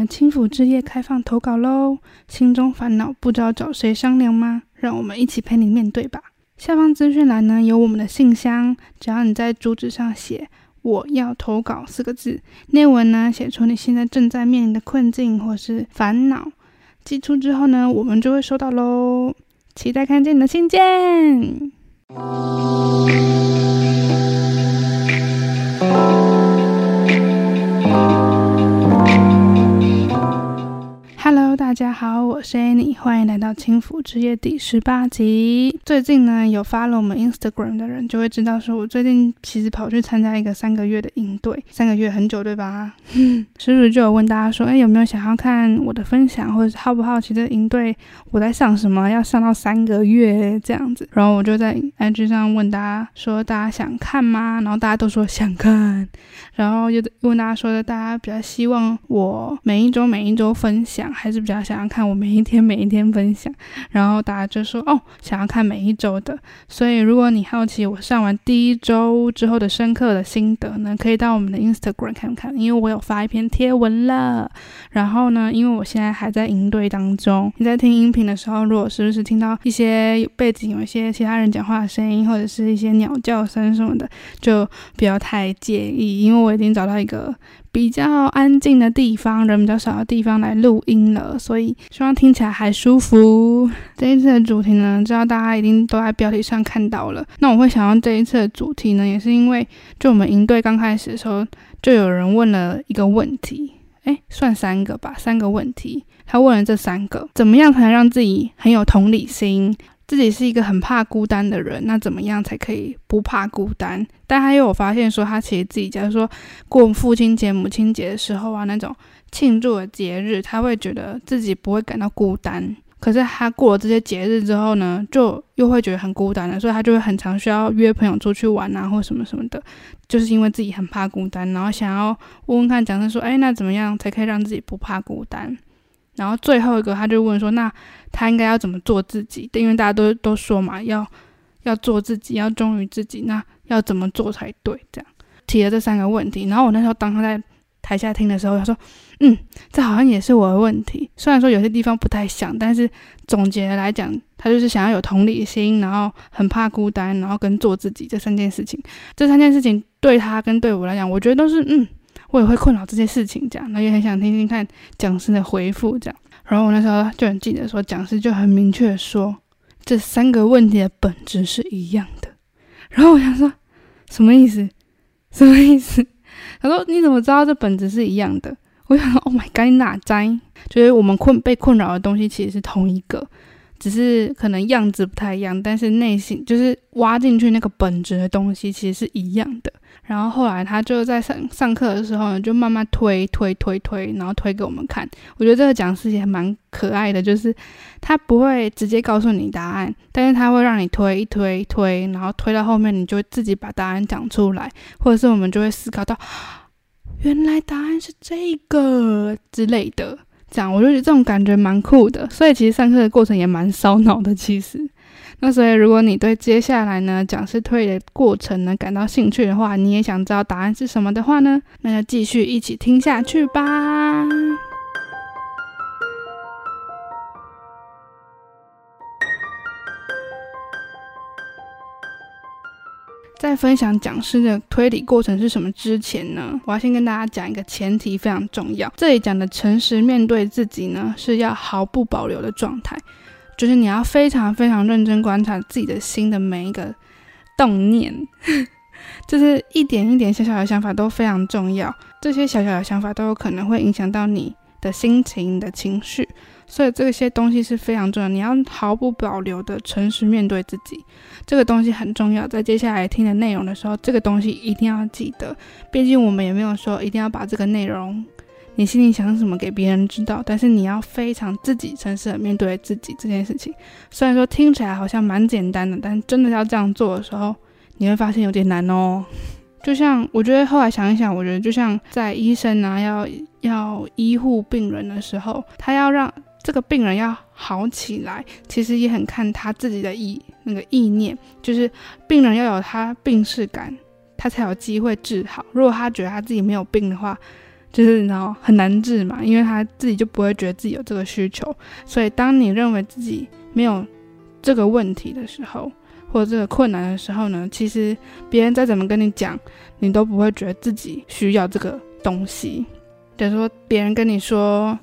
的轻抚之夜开放投稿喽！心中烦恼不知道找谁商量吗？让我们一起陪你面对吧。下方资讯栏呢有我们的信箱，只要你在主旨上写我要投稿4个字，内文呢写出你现在正在面临的困境或是烦恼，寄出之后呢我们就会收到咯，期待看见你的信件。Hello， 大家好，我是 Annie， 欢迎来到轻抚之夜第18集。最近呢，有follow我们 Instagram 的人就会知道，说我最近其实跑去参加一个3个月的营队，3个月很久对吧？时就有问大家说，有没有想要看我的分享，或者是好不好奇这营队我在上什么，要上到3个月这样子。然后我就在 IG 上问大家说，大家想看吗？然后大家都说想看，然后又问大家说，大家比较希望我每一周分享，还是比较想要看我每一天分享。然后大家就说想要看每1周的。所以如果你好奇我上完第1周之后的深刻的心得呢，可以到我们的 Instagram 看看，因为我有发一篇贴文了。然后呢，因为我现在还在营队当中，你在听音频的时候，如果时不时听到一些背景有一些其他人讲话的声音，或者是一些鸟叫声什么的，就不要太介意，因为我已经找到一个比较安静的地方，人比较少的地方来录音了，所以希望听起来还舒服。这一次的主题呢，知道大家一定都在标题上看到了。那我会想要这一次的主题呢，也是因为就我们营队刚开始的时候，就有人问了一个问题，算3个吧，3个问题。他问了这3个，怎么样才能让自己很有同理心？自己是一个很怕孤单的人，那怎么样才可以不怕孤单？但他又有发现说，他其实自己假如说过父亲节母亲节的时候啊，那种庆祝的节日，他会觉得自己不会感到孤单，可是他过了这些节日之后呢，就又会觉得很孤单了，所以他就会很常需要约朋友出去玩啊，或什么什么的，就是因为自己很怕孤单，然后想要问问看讲师说，那怎么样才可以让自己不怕孤单？然后最后一个他就问说，那他应该要怎么做自己？因为大家都说嘛，要做自己，要忠于自己，那要怎么做才对？这样提了这3个问题。然后我那时候当他在台下听的时候，他说这好像也是我的问题，虽然说有些地方不太像，但是总结来讲，他就是想要有同理心，然后很怕孤单，然后跟做自己这三件事情对他跟对我来讲，我觉得都是我也会困扰这些事情这样，然后也很想听听看讲师的回复这样。然后我那时候就很记得说，讲师就很明确说，这3个问题的本质是一样的。然后我想说，什么意思？他说你怎么知道这本质是一样的？我想说 Oh my god， 你哪摘？就是我们被困扰的东西其实是同一个，只是可能样子不太一样，但是内心就是挖进去那个本质的东西其实是一样的。然后后来他就在上课的时候呢，就慢慢推，然后推给我们看。我觉得这个讲师也蛮可爱的，就是他不会直接告诉你答案，但是他会让你推，然后推到后面你就会自己把答案讲出来，或者是我们就会思考到原来答案是这个之类的。这样我就觉得这种感觉蛮酷的，所以其实上课的过程也蛮烧脑的其实。那所以如果你对接下来呢讲师推理的过程呢感到兴趣的话，你也想知道答案是什么的话呢，那就继续一起听下去吧。在分享讲师的推理过程是什么之前呢，我要先跟大家讲一个前提非常重要。这里讲的诚实面对自己呢，是要毫不保留的状态，就是你要非常非常认真观察自己的心的每一个动念就是一点一点小小的想法都非常重要，这些小小的想法都有可能会影响到你的心情、你的情绪，所以这些东西是非常重要，你要毫不保留的诚实面对自己，这个东西很重要。在接下来听的内容的时候，这个东西一定要记得，毕竟我们也没有说一定要把这个内容你心里想什么给别人知道，但是你要非常自己诚实的面对自己这件事情。虽然说听起来好像蛮简单的，但真的要这样做的时候，你会发现有点难哦。就像我觉得后来想一想，我觉得就像在医生啊要医护病人的时候，他要让这个病人要好起来，其实也很看他自己的意念，就是病人要有他病识感，他才有机会治好。如果他觉得他自己没有病的话，就是你知道很难治嘛，因为他自己就不会觉得自己有这个需求，所以当你认为自己没有这个问题的时候，或者这个困难的时候呢，其实别人再怎么跟你讲，你都不会觉得自己需要这个东西。比如说别人跟你说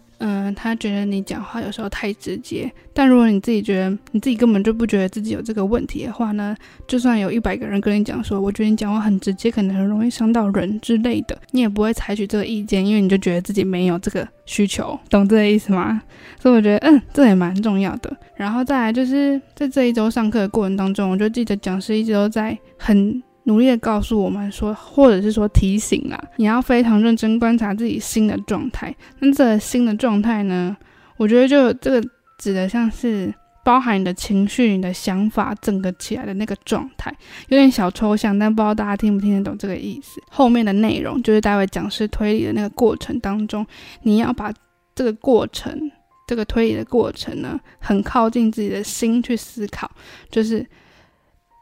他觉得你讲话有时候太直接，但如果你自己觉得你自己根本就不觉得自己有这个问题的话呢，就算有100个人跟你讲说我觉得你讲话很直接可能很容易伤到人之类的，你也不会采取这个意见，因为你就觉得自己没有这个需求，懂这个意思吗？所以我觉得这也蛮重要的。然后再来就是在这一周上课的过程当中，我就记得讲师一直都在很努力的告诉我们说，或者是说提醒啦，你要非常认真观察自己心的状态。那这个心的状态呢，我觉得就这个指的像是包含你的情绪、你的想法整个起来的那个状态，有点小抽象，但不知道大家听不听得懂这个意思。后面的内容就是待会讲师推理的那个过程当中，你要把这个过程、这个推理的过程呢，很靠近自己的心去思考，就是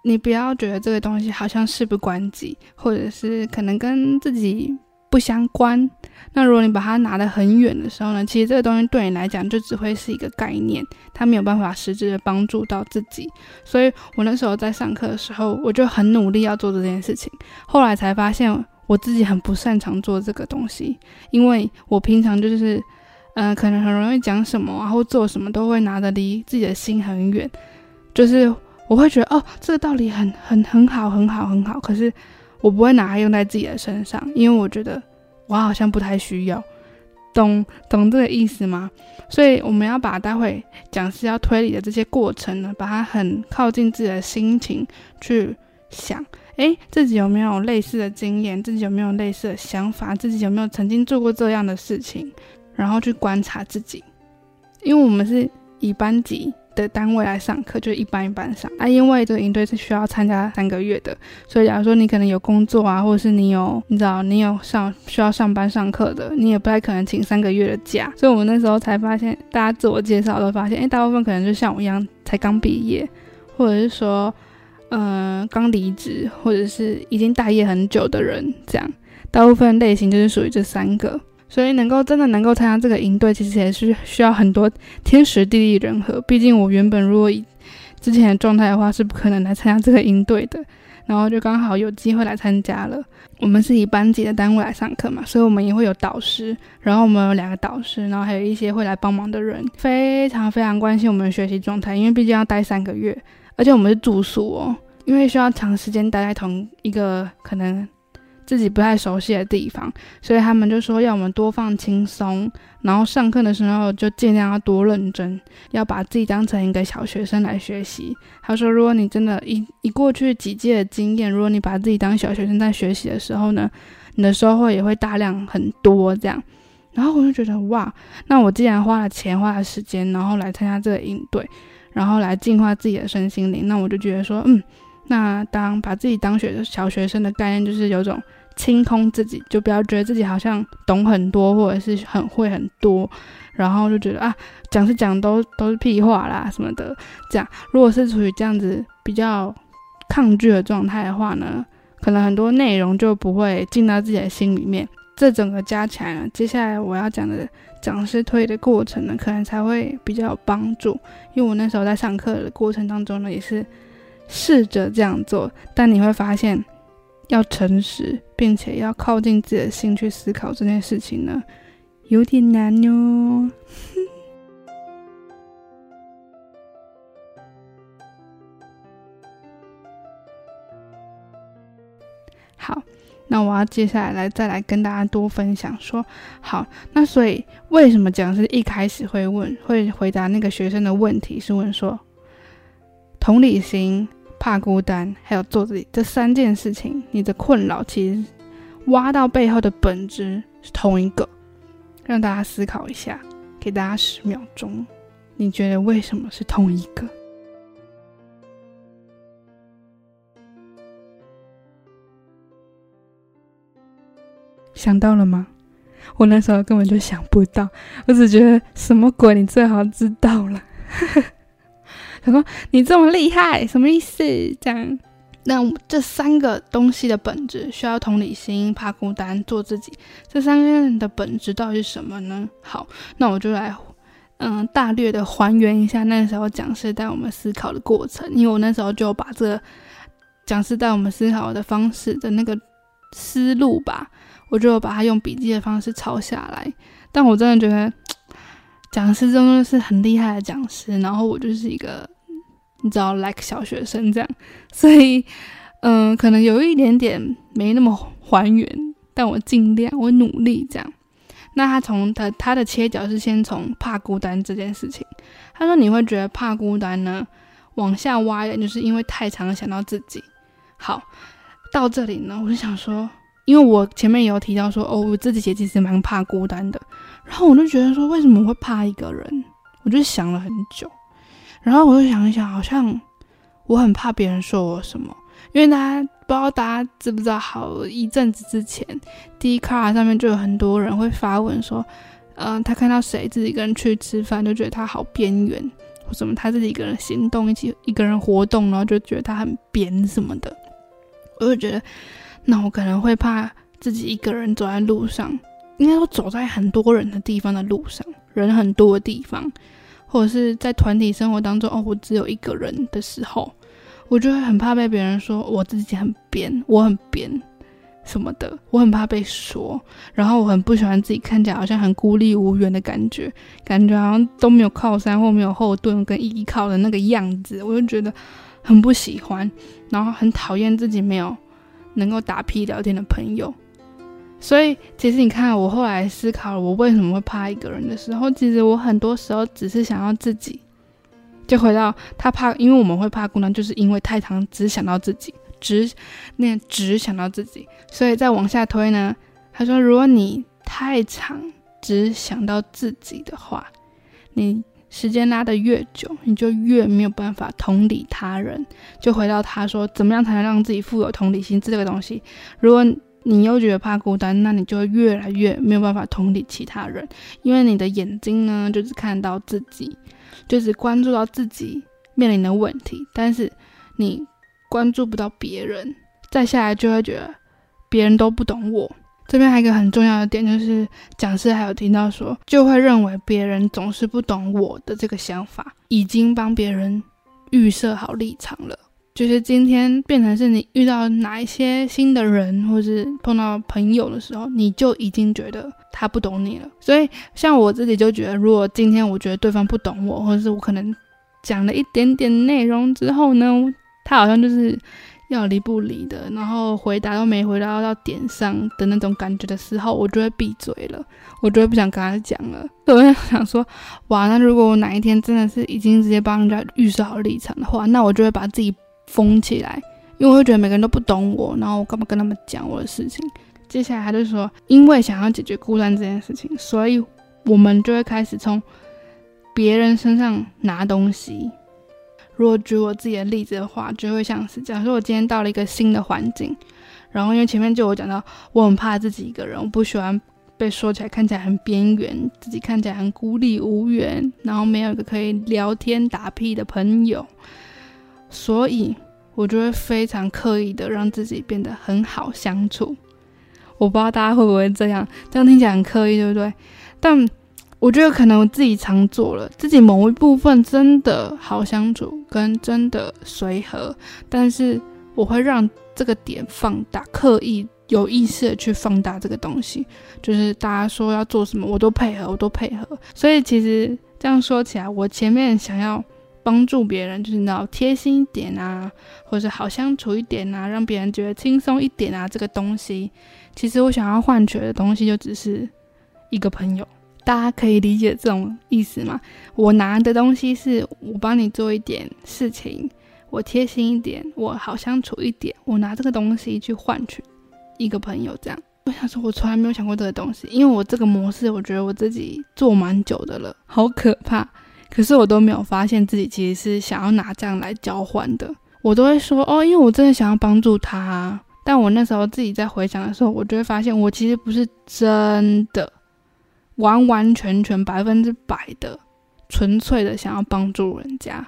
你不要觉得这个东西好像事不关己，或者是可能跟自己不相关。那如果你把它拿得很远的时候呢，其实这个东西对你来讲就只会是一个概念，它没有办法实质的帮助到自己。所以我那时候在上课的时候，我就很努力要做这件事情，后来才发现我自己很不擅长做这个东西，因为我平常就是可能很容易讲什么啊，或做什么都会拿得离自己的心很远，就是我会觉得这个道理很好，可是我不会拿它用在自己的身上，因为我觉得我好像不太需要，懂这个意思吗？所以我们要把待会讲师要推理的这些过程呢，把它很靠近自己的心情去想，自己有没有类似的经验，自己有没有类似的想法，自己有没有曾经做过这样的事情，然后去观察自己。因为我们是以班级的单位来上课，就一班一班上因为这个营队是需要参加3个月的，所以假如说你可能有工作啊，或者是你有需要上班上课的，你也不太可能请3个月的假。所以我们那时候才发现，大家自我介绍都发现大部分可能就像我一样才刚毕业，或者是说刚离职，或者是已经待业很久的人，这样大部分类型就是属于这3个。所以真的能够参加这个营队，其实也是需要很多天时地利人和。毕竟我原本如果以之前的状态的话，是不可能来参加这个营队的，然后就刚好有机会来参加了。我们是以班级的单位来上课嘛，所以我们也会有导师，然后我们有2个导师，然后还有一些会来帮忙的人，非常非常关心我们的学习状态，因为毕竟要待3个月，而且我们是住宿哦，因为需要长时间待在同一个可能自己不太熟悉的地方，所以他们就说要我们多放轻松，然后上课的时候就尽量要多认真，要把自己当成一个小学生来学习。他说如果你真的以过去几届的经验，如果你把自己当小学生在学习的时候呢，你的收获也会大量很多这样。然后我就觉得哇，那我既然花了钱花了时间，然后来参加这个营队，然后来净化自己的身心灵，那我就觉得说那当把自己当小学生的概念，就是有种清空自己，就不要觉得自己好像懂很多，或者是很会很多，然后就觉得讲是讲都是屁话啦什么的这样。如果是处于这样子比较抗拒的状态的话呢，可能很多内容就不会进到自己的心里面。这整个加起来呢，接下来我要讲的讲师推理的过程呢，可能才会比较有帮助。因为我那时候在上课的过程当中呢，也是试着这样做，但你会发现要诚实并且要靠近自己的心去思考这件事情呢，有点难哦。好，那我要接下来再来跟大家多分享说，好，那所以为什么讲师一开始会回答那个学生的问题，是问说同理心、怕孤单还有做自己这3件事情，你的困扰其实挖到背后的本质是同一个。让大家思考一下，给大家10秒钟，你觉得为什么是同一个？想到了吗？我那时候根本就想不到，我只觉得什么鬼，你最好知道了。他说你这么厉害什么意思这样。那这三个东西的本质，需要同理心、怕孤单、做自己，这三个人的本质到底是什么呢？好，那我就来大略的还原一下那时候讲师带我们思考的过程，因为我那时候就把这个讲师带我们思考的方式的那个思路吧，我就把它用笔记的方式抄下来。但我真的觉得讲师真的是很厉害的讲师，然后我就是一个你知道 like 小学生这样，所以可能有一点点没那么还原，但我尽量我努力这样。那他的切角是先从怕孤单这件事情，他说你会觉得怕孤单呢，往下挖一点，就是因为太常想到自己。好，到这里呢我就想说，因为我前面也有提到说我自己也其实蛮怕孤单的，然后我就觉得说为什么我会怕一个人，我就想了很久，然后我就想一想，好像我很怕别人说我什么，因为不知道大家知不知道，好一阵子之前 Dcard 上面就有很多人会发文说他看到谁自己一个人去吃饭就觉得他好边缘，或什么他自己一个人行动一个人活动，然后就觉得他很边什么的。我就觉得那我可能会怕自己一个人走在路上，应该说走在很多人的地方的路上，人很多的地方，或者是在团体生活当中我只有一个人的时候，我就会很怕被别人说我自己很边，我很边什么的，我很怕被说，然后我很不喜欢自己看起来好像很孤立无援的感觉好像都没有靠山或没有后盾跟依靠的那个样子，我就觉得很不喜欢，然后很讨厌自己没有能够打屁聊天的朋友。所以其实你看我后来思考了我为什么会怕一个人的时候，其实我很多时候只是想要自己，就回到他怕，因为我们会怕孤单就是因为太常只想到自己，只想到自己。所以再往下推呢，他说如果你太常只想到自己的话，你时间拉得越久，你就越没有办法同理他人。就回到他说怎么样才能让自己富有同理心这个东西，如果你又觉得怕孤单，那你就会越来越没有办法同理其他人，因为你的眼睛呢就只看到自己，就只关注到自己面临的问题，但是你关注不到别人，再下来就会觉得别人都不懂我。这边还有一个很重要的点，就是讲师还有提到说就会认为别人总是不懂我的这个想法，已经帮别人预设好立场了。就是今天变成是你遇到哪一些新的人或是碰到朋友的时候，你就已经觉得他不懂你了。所以像我自己就觉得，如果今天我觉得对方不懂我，或者是我可能讲了一点点内容之后呢，他好像就是要理不理的，然后回答都没回答到点上的那种感觉的时候，我就会闭嘴了，我就会不想跟他讲了。所以我想说哇，那如果我哪一天真的是已经直接帮人家预设好立场的话，那我就会把自己封起来，因为我会觉得每个人都不懂我，然后我干嘛跟他们讲我的事情。接下来他就说因为想要解决孤单这件事情，所以我们就会开始从别人身上拿东西。如果举我自己的例子的话，就会像是假设我今天到了一个新的环境，然后因为前面就有讲到我很怕自己一个人，我不喜欢被说起来看起来很边缘，自己看起来很孤立无援，然后没有一个可以聊天打屁的朋友，所以我就会非常刻意的让自己变得很好相处。我不知道大家会不会这样听起来很刻意，对不对？但我觉得可能我自己常做了，自己某一部分真的好相处跟真的随和，但是我会让这个点放大，刻意有意识的去放大这个东西，就是大家说要做什么我都配合。所以其实这样说起来，我前面想要帮助别人，就是你要贴心一点啊，或者好相处一点啊，让别人觉得轻松一点啊，这个东西其实我想要换取的东西就只是一个朋友。大家可以理解这种意思吗？我拿的东西是我帮你做一点事情，我贴心一点，我好相处一点，我拿这个东西去换取一个朋友这样。我想说我从来没有想过这个东西，因为我这个模式我觉得我自己做蛮久的了，好可怕，可是我都没有发现自己其实是想要拿这样来交换的。我都会说因为我真的想要帮助他啊，但我那时候自己在回想的时候，我就会发现我其实不是真的完完全全100%的纯粹的想要帮助人家。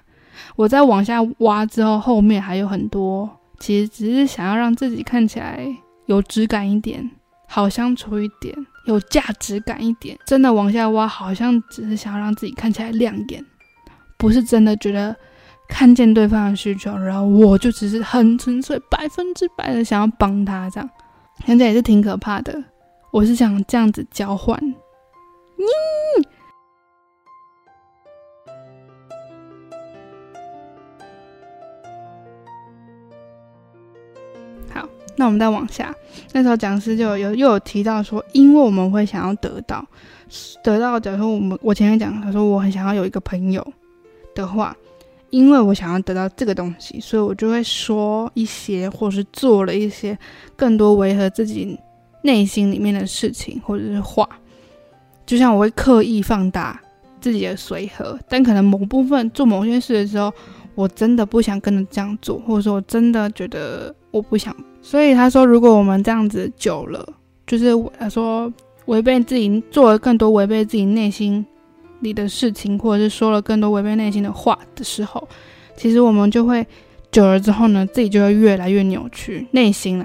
我在往下挖之后，后面还有很多其实只是想要让自己看起来有质感一点，好相处一点，有价值感一点。真的往下挖，好像只是想要让自己看起来亮眼，不是真的觉得看见对方的需求，然后我就只是很纯粹100%的想要帮他这样。现在也是挺可怕的，我是想这样子交换。好，那我们再往下。那时候讲师就有提到说，因为我们会想要得到，假如说我前面讲，他说我很想要有一个朋友的话，因为我想要得到这个东西，所以我就会说一些或是做了一些更多违和自己内心里面的事情或者是话。就像我会刻意放大自己的随和，但可能某部分做某些事的时候，我真的不想跟着这样做，或者说我真的觉得我不想。所以他说，如果我们这样子久了，就是他说违背自己，做了更多违背自己内心你的事情，或者是说了更多违背内心的话的时候，其实我们就会久了之后呢，自己就会越来越扭曲，内心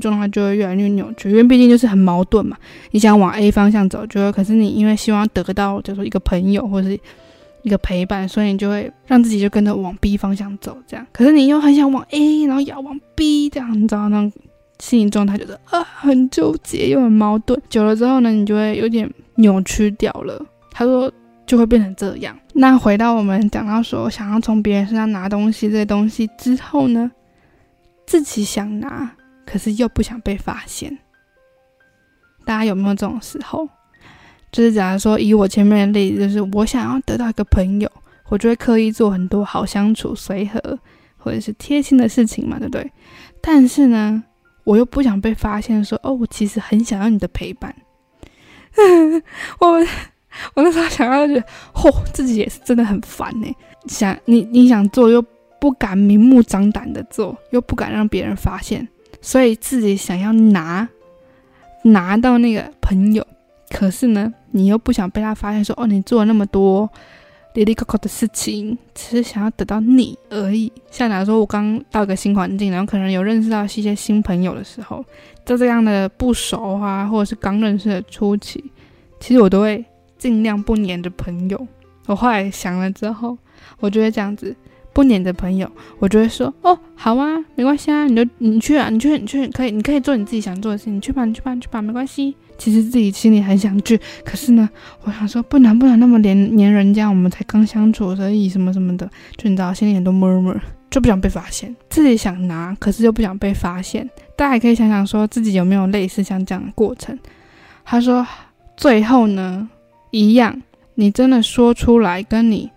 状态就会越来越扭曲，因为毕竟就是很矛盾嘛。你想往 A 方向走，就会，可是你因为希望得到就是说一个朋友或是一个陪伴，所以你就会让自己就跟着往 B 方向走这样。可是你又很想往 A， 然后也要往 B 这样，你知道那种心理状态就是很纠结又很矛盾。久了之后呢，你就会有点扭曲掉了。他说就会变成这样。那回到我们讲到说想要从别人身上拿东西这些东西之后呢，自己想拿可是又不想被发现。大家有没有这种时候？就是假如说以我前面的例子，就是我想要得到一个朋友，我就会刻意做很多好相处随和或者是贴心的事情嘛，对不对？但是呢，我又不想被发现说我其实很想要你的陪伴。我那时候想到就觉得自己也是真的很烦欸，你想做又不敢明目张胆的做，又不敢让别人发现，所以自己想要拿到那个朋友，可是呢你又不想被他发现说你做了那么多哩哩扣扣的事情，只是想要得到你而已。像假如说我刚到一个新环境，然后可能有认识到一些新朋友的时候，在这样的不熟啊或者是刚认识的初期，其实我都会尽量不黏着朋友。我后来想了之后，我就会这样子不黏着朋友，我就会说好啊，没关系啊，你去可以，你可以做你自己想做的事情，你去吧，没关系。其实自己心里很想去，可是呢我想说不能那么黏人家，我们才刚相处而已什么什么的，就你知道心里很多 murmur， 就不想被发现，自己想拿可是又不想被发现。大家也可以想想说自己有没有类似像这样的过程。他说最后呢一样，你真的说出来跟你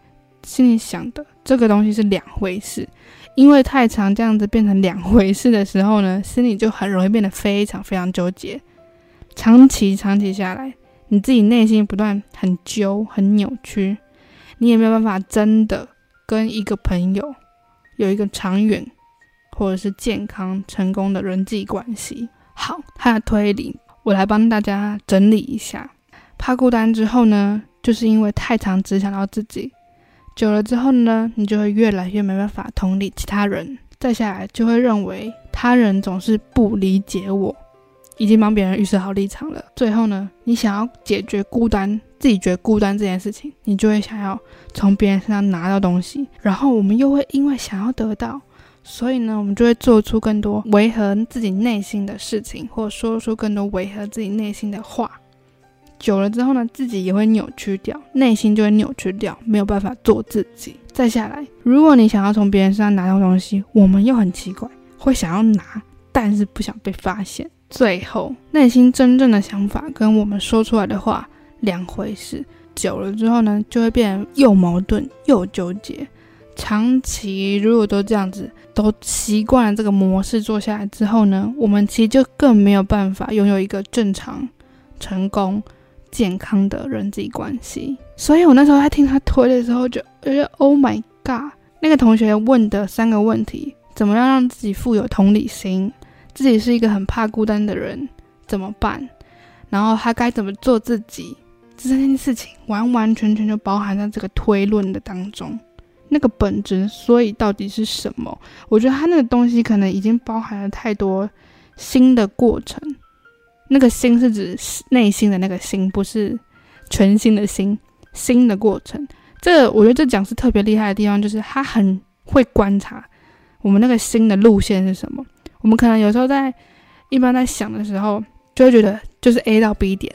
心里想的这个东西是两回事。因为太常这样子变成两回事的时候呢，心里就很容易变得非常非常纠结。长期下来，你自己内心不断很揪很扭曲，你也没有办法真的跟一个朋友有一个长远或者是健康成功的人际关系。好，他的推理我来帮大家整理一下。怕孤单之后呢，就是因为太常只想到自己，久了之后呢，你就会越来越没办法同理其他人，再下来就会认为他人总是不理解我，已经帮别人预设好立场了。最后呢，你想要解决孤单，自己觉得孤单这件事情，你就会想要从别人身上拿到东西，然后我们又会因为想要得到，所以呢我们就会做出更多违和自己内心的事情，或说出更多违和自己内心的话。久了之后呢，自己也会扭曲掉，内心就会扭曲掉，没有办法做自己。再下来，如果你想要从别人身上拿到东西，我们又很奇怪，会想要拿，但是不想被发现。最后，内心真正的想法跟我们说出来的话两回事。久了之后呢，就会变得又矛盾又纠结。长期如果都这样子，都习惯了这个模式做下来之后呢，我们其实就更没有办法拥有一个正常成功健康的人际关系。所以我那时候在听他推的时候就觉得 Oh my god， 那个同学问的3个问题，怎么样让自己富有同理心，自己是一个很怕孤单的人怎么办，然后他该怎么做自己，这件事情完完全全就包含在这个推论的当中。那个本质，所以到底是什么？我觉得它那个东西可能已经包含了太多心的过程。那个心是指内心的那个心，不是全心的心，心的过程。这个我觉得这讲师特别厉害的地方，就是他很会观察我们那个心的路线是什么。我们可能有时候在一般在想的时候，就会觉得就是 A 到 B 点，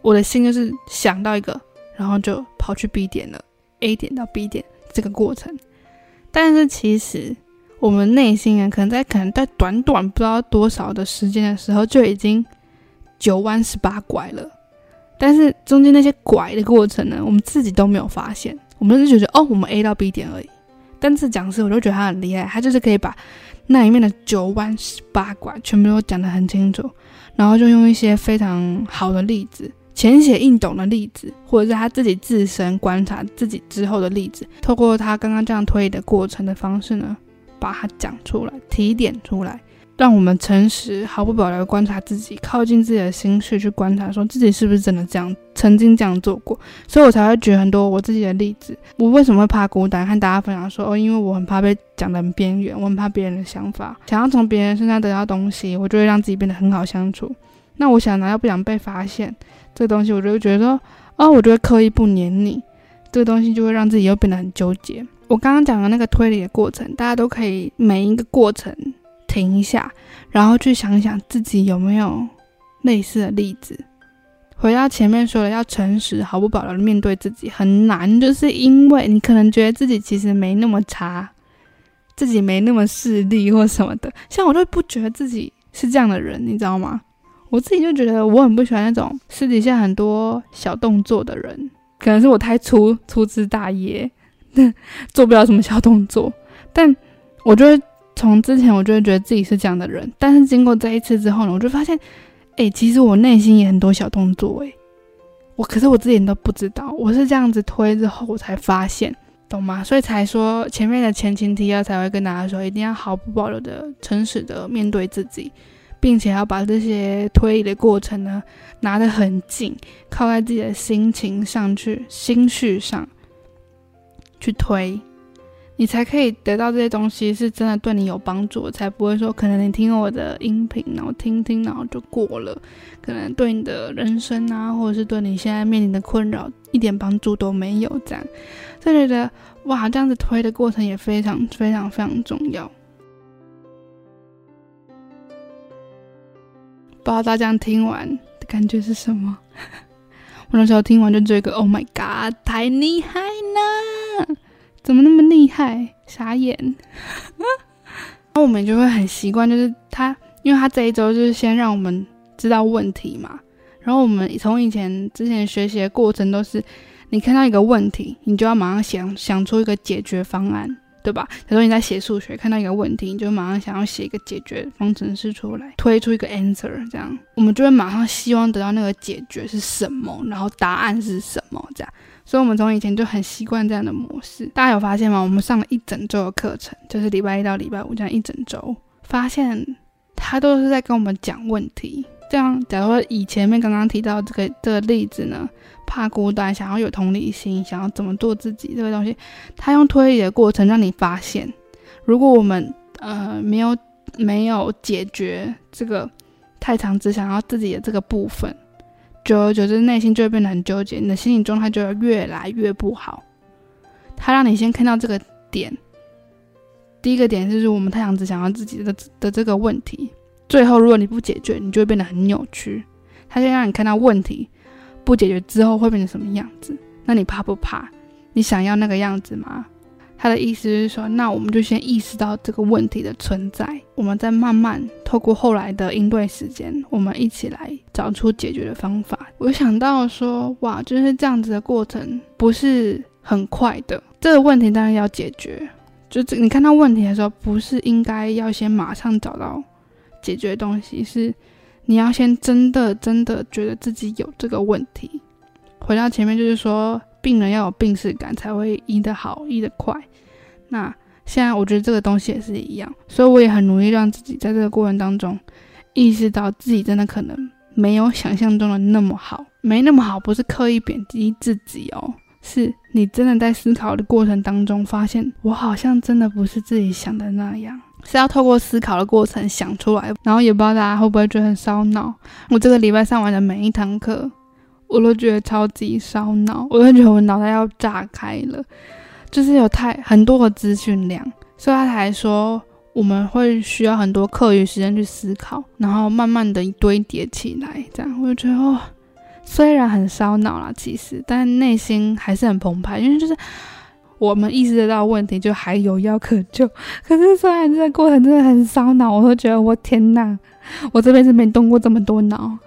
我的心就是想到一个，然后就跑去 B 点了， A 点到 B 点这个过程。但是其实我们内心人可能在短短不知道多少的时间的时候，就已经9弯18拐了。但是中间那些拐的过程呢，我们自己都没有发现，我们就觉得哦，我们 A 到 B 点而已。但是讲师我就觉得他很厉害，他就是可以把那里面的9弯18拐全部都讲得很清楚，然后就用一些非常好的例子，浅显易懂的例子，或者是他自己自身观察自己之后的例子，透过他刚刚这样推理的过程的方式呢，把它讲出来，提点出来，让我们诚实毫不保留观察自己，靠近自己的心绪去观察，说自己是不是真的这样，曾经这样做过。所以我才会举很多我自己的例子。我为什么会怕孤单，和大家分享说因为我很怕被讲得很边缘，我很怕别人的想法，想要从别人身上得到东西，我就会让自己变得很好相处。那我想要不想被发现这个东西，我就会觉得说我就会刻意不黏你，这个东西就会让自己又变得很纠结。我刚刚讲的那个推理的过程，大家都可以每一个过程停一下，然后去想一想自己有没有类似的例子。回到前面说的，要诚实毫不保留的面对自己很难，就是因为你可能觉得自己其实没那么差，自己没那么势利或什么的。像我就不觉得自己是这样的人，你知道吗？我自己就觉得我很不喜欢那种私底下很多小动作的人，可能是我太粗枝大叶，做不了什么小动作。但我就会从之前我就会觉得自己是这样的人，但是经过这一次之后呢，我就发现其实我内心也很多小动作可是我自己都不知道，我是这样子推之后我才发现，懂吗？所以才说前面的前情提要才会跟大家说，一定要毫不保留的诚实的面对自己，并且要把这些推理的过程呢拿得很近，靠在自己的心绪上去推，你才可以得到这些东西是真的对你有帮助，才不会说可能你听我的音频然后听然后就过了，可能对你的人生啊，或者是对你现在面临的困扰一点帮助都没有这样。所以觉得哇，这样子推的过程也非常非常非常重要。不知道大家这样听完的感觉是什么？我那时候听完就觉得 Oh my god， 太厉害了，怎么那么厉害，傻眼。然后我们就会很习惯，就是他因为他这一周就是先让我们知道问题嘛，然后我们从之前学习的过程都是你看到一个问题，你就要马上想出一个解决方案，对吧？假如你在写数学，看到一个问题，你就马上想要写一个解决方程式出来，推出一个 answer， 这样我们就会马上希望得到那个解决是什么，然后答案是什么这样。所以我们从以前就很习惯这样的模式。大家有发现吗？我们上了一整周的课程，就是礼拜一到礼拜五这样一整周，发现他都是在跟我们讲问题。这样假如说以前面刚刚提到这个例子呢，怕孤单，想要有同理心，想要怎么做自己这个东西，他用推理的过程让你发现，如果我们没有解决这个太常只想要自己的这个部分，久而久之内心就会变得很纠结，你的心理状态就会越来越不好。他让你先看到这个点，第一个点就是我们太常只想要自己 的这个问题，最后如果你不解决，你就会变得很扭曲。他先让你看到问题，不解决之后会变成什么样子，那你怕不怕？你想要那个样子吗？他的意思是说，那我们就先意识到这个问题的存在，我们再慢慢透过后来的应对时间，我们一起来找出解决的方法。我想到说哇，就是这样子的过程不是很快的，这个问题当然要解决，就你看到问题的时候，不是应该要先马上找到解决的东西，是你要先真的真的觉得自己有这个问题。回到前面就是说，病人要有病识感才会医得好医得快，那现在我觉得这个东西也是一样，所以我也很努力让自己在这个过程当中意识到自己真的可能没有想象中的那么好。没那么好不是刻意贬低自己是你真的在思考的过程当中发现，我好像真的不是自己想的那样，是要透过思考的过程想出来。然后也不知道大家会不会觉得很烧脑，我这个礼拜上完的每一堂课我都觉得超级烧脑，我都觉得我脑袋要炸开了，就是有很多的资讯量，所以他才说我们会需要很多课余时间去思考，然后慢慢的堆叠起来。这样我就觉得哦，虽然很烧脑啦其实，但内心还是很澎湃，因为就是我们意识得到问题就还有药可救。可是虽然这个过程真的很烧脑，我都觉得我天哪，我这辈子没动过这么多脑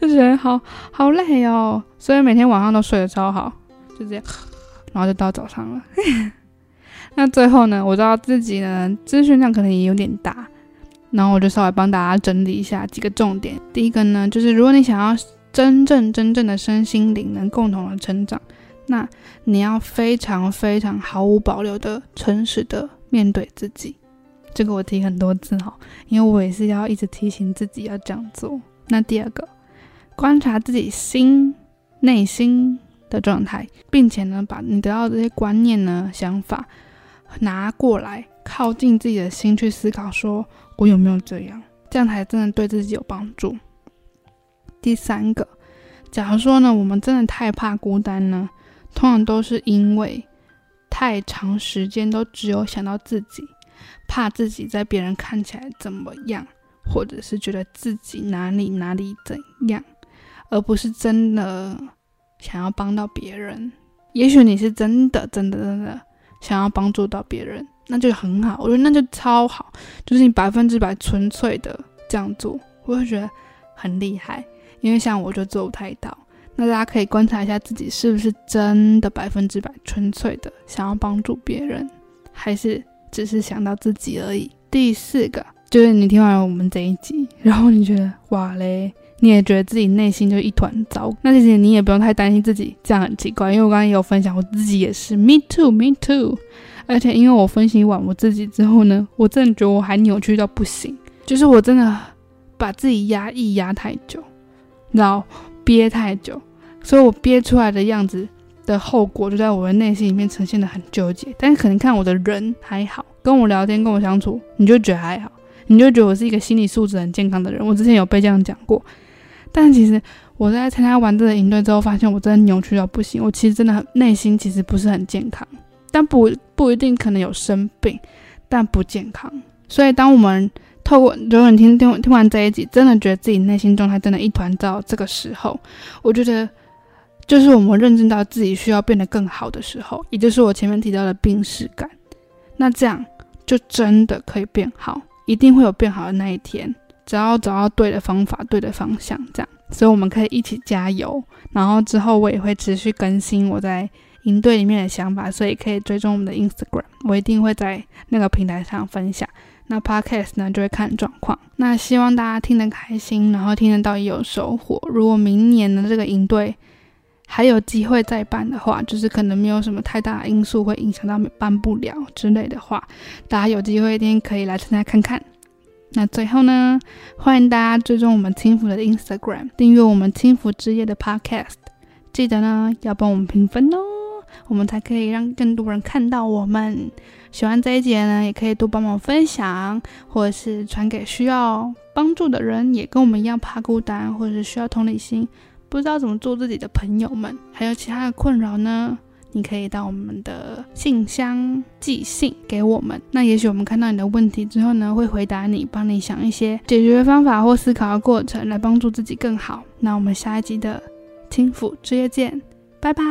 就觉得好累哦，所以每天晚上都睡得超好，就这样，然后就到早上了那最后呢，我知道自己呢资讯量可能也有点大，然后我就稍微帮大家整理一下几个重点。第一个呢，就是如果你想要真正的身心灵能共同的成长，那你要非常非常毫无保留的诚实的面对自己。这个我提很多次，因为我也是要一直提醒自己要这样做。那第二个，观察自己内心的状态，并且呢把你得到的这些观念呢想法拿过来靠近自己的心去思考，说我有没有这样，这样才真的对自己有帮助。第三个，假如说呢我们真的太怕孤单呢，通常都是因为太长时间都只有想到自己，怕自己在别人看起来怎么样，或者是觉得自己哪里怎样，而不是真的想要帮到别人。也许你是真的想要帮助到别人，那就很好，我觉得那就超好，就是你100%纯粹的这样做，我会觉得很厉害。因为像我就做不太到，那大家可以观察一下自己是不是真的100%纯粹的想要帮助别人，还是只是想到自己而已。第四个，就是你听完我们这一集，然后你觉得哇嘞，你也觉得自己内心就一团糟，那其实你也不用太担心自己这样很奇怪，因为我刚刚也有分享我自己也是 me too， 而且因为我分析完我自己之后呢，我真的觉得我还扭曲到不行，就是我真的把自己压太久，然后憋太久，所以我憋出来的样子的后果就在我的内心里面呈现得很纠结。但是可能看我的人还好，跟我聊天跟我相处，你就觉得还好，你就觉得我是一个心理素质很健康的人，我之前有被这样讲过。但其实我在参加完这个营队之后发现我真的扭曲到不行，我其实真的内心其实不是很健康，但不一定可能有生病，但不健康。所以当我们透过如果你 听完这一集真的觉得自己内心状态真的一团糟，这个时候我觉得就是我们认知到自己需要变得更好的时候，也就是我前面提到的病识感，那这样就真的可以变好，一定会有变好的那一天，只要找到对的方法对的方向这样。所以我们可以一起加油，然后之后我也会持续更新我在营队里面的想法，所以可以追踪我们的 Instagram， 我一定会在那个平台上分享。那 Podcast 呢就会看状况，那希望大家听得开心，然后听得到也有收获。如果明年的这个营队还有机会再办的话，就是可能没有什么太大的因素会影响到办不了之类的话，大家有机会一定可以来参加看看。那最后呢，欢迎大家追踪我们轻浮的 Instagram， 订阅我们轻浮之夜的 Podcast， 记得呢要帮我们评分哦，我们才可以让更多人看到我们。喜欢这一集呢，也可以多帮忙分享，或者是传给需要帮助的人，也跟我们一样怕孤单，或者是需要同理心不知道怎么做自己的朋友们。还有其他的困扰呢，你可以到我们的信箱寄信给我们，那也许我们看到你的问题之后呢，会回答你，帮你想一些解决方法或思考的过程来帮助自己更好。那我们下一集的轻浮之夜见，拜拜。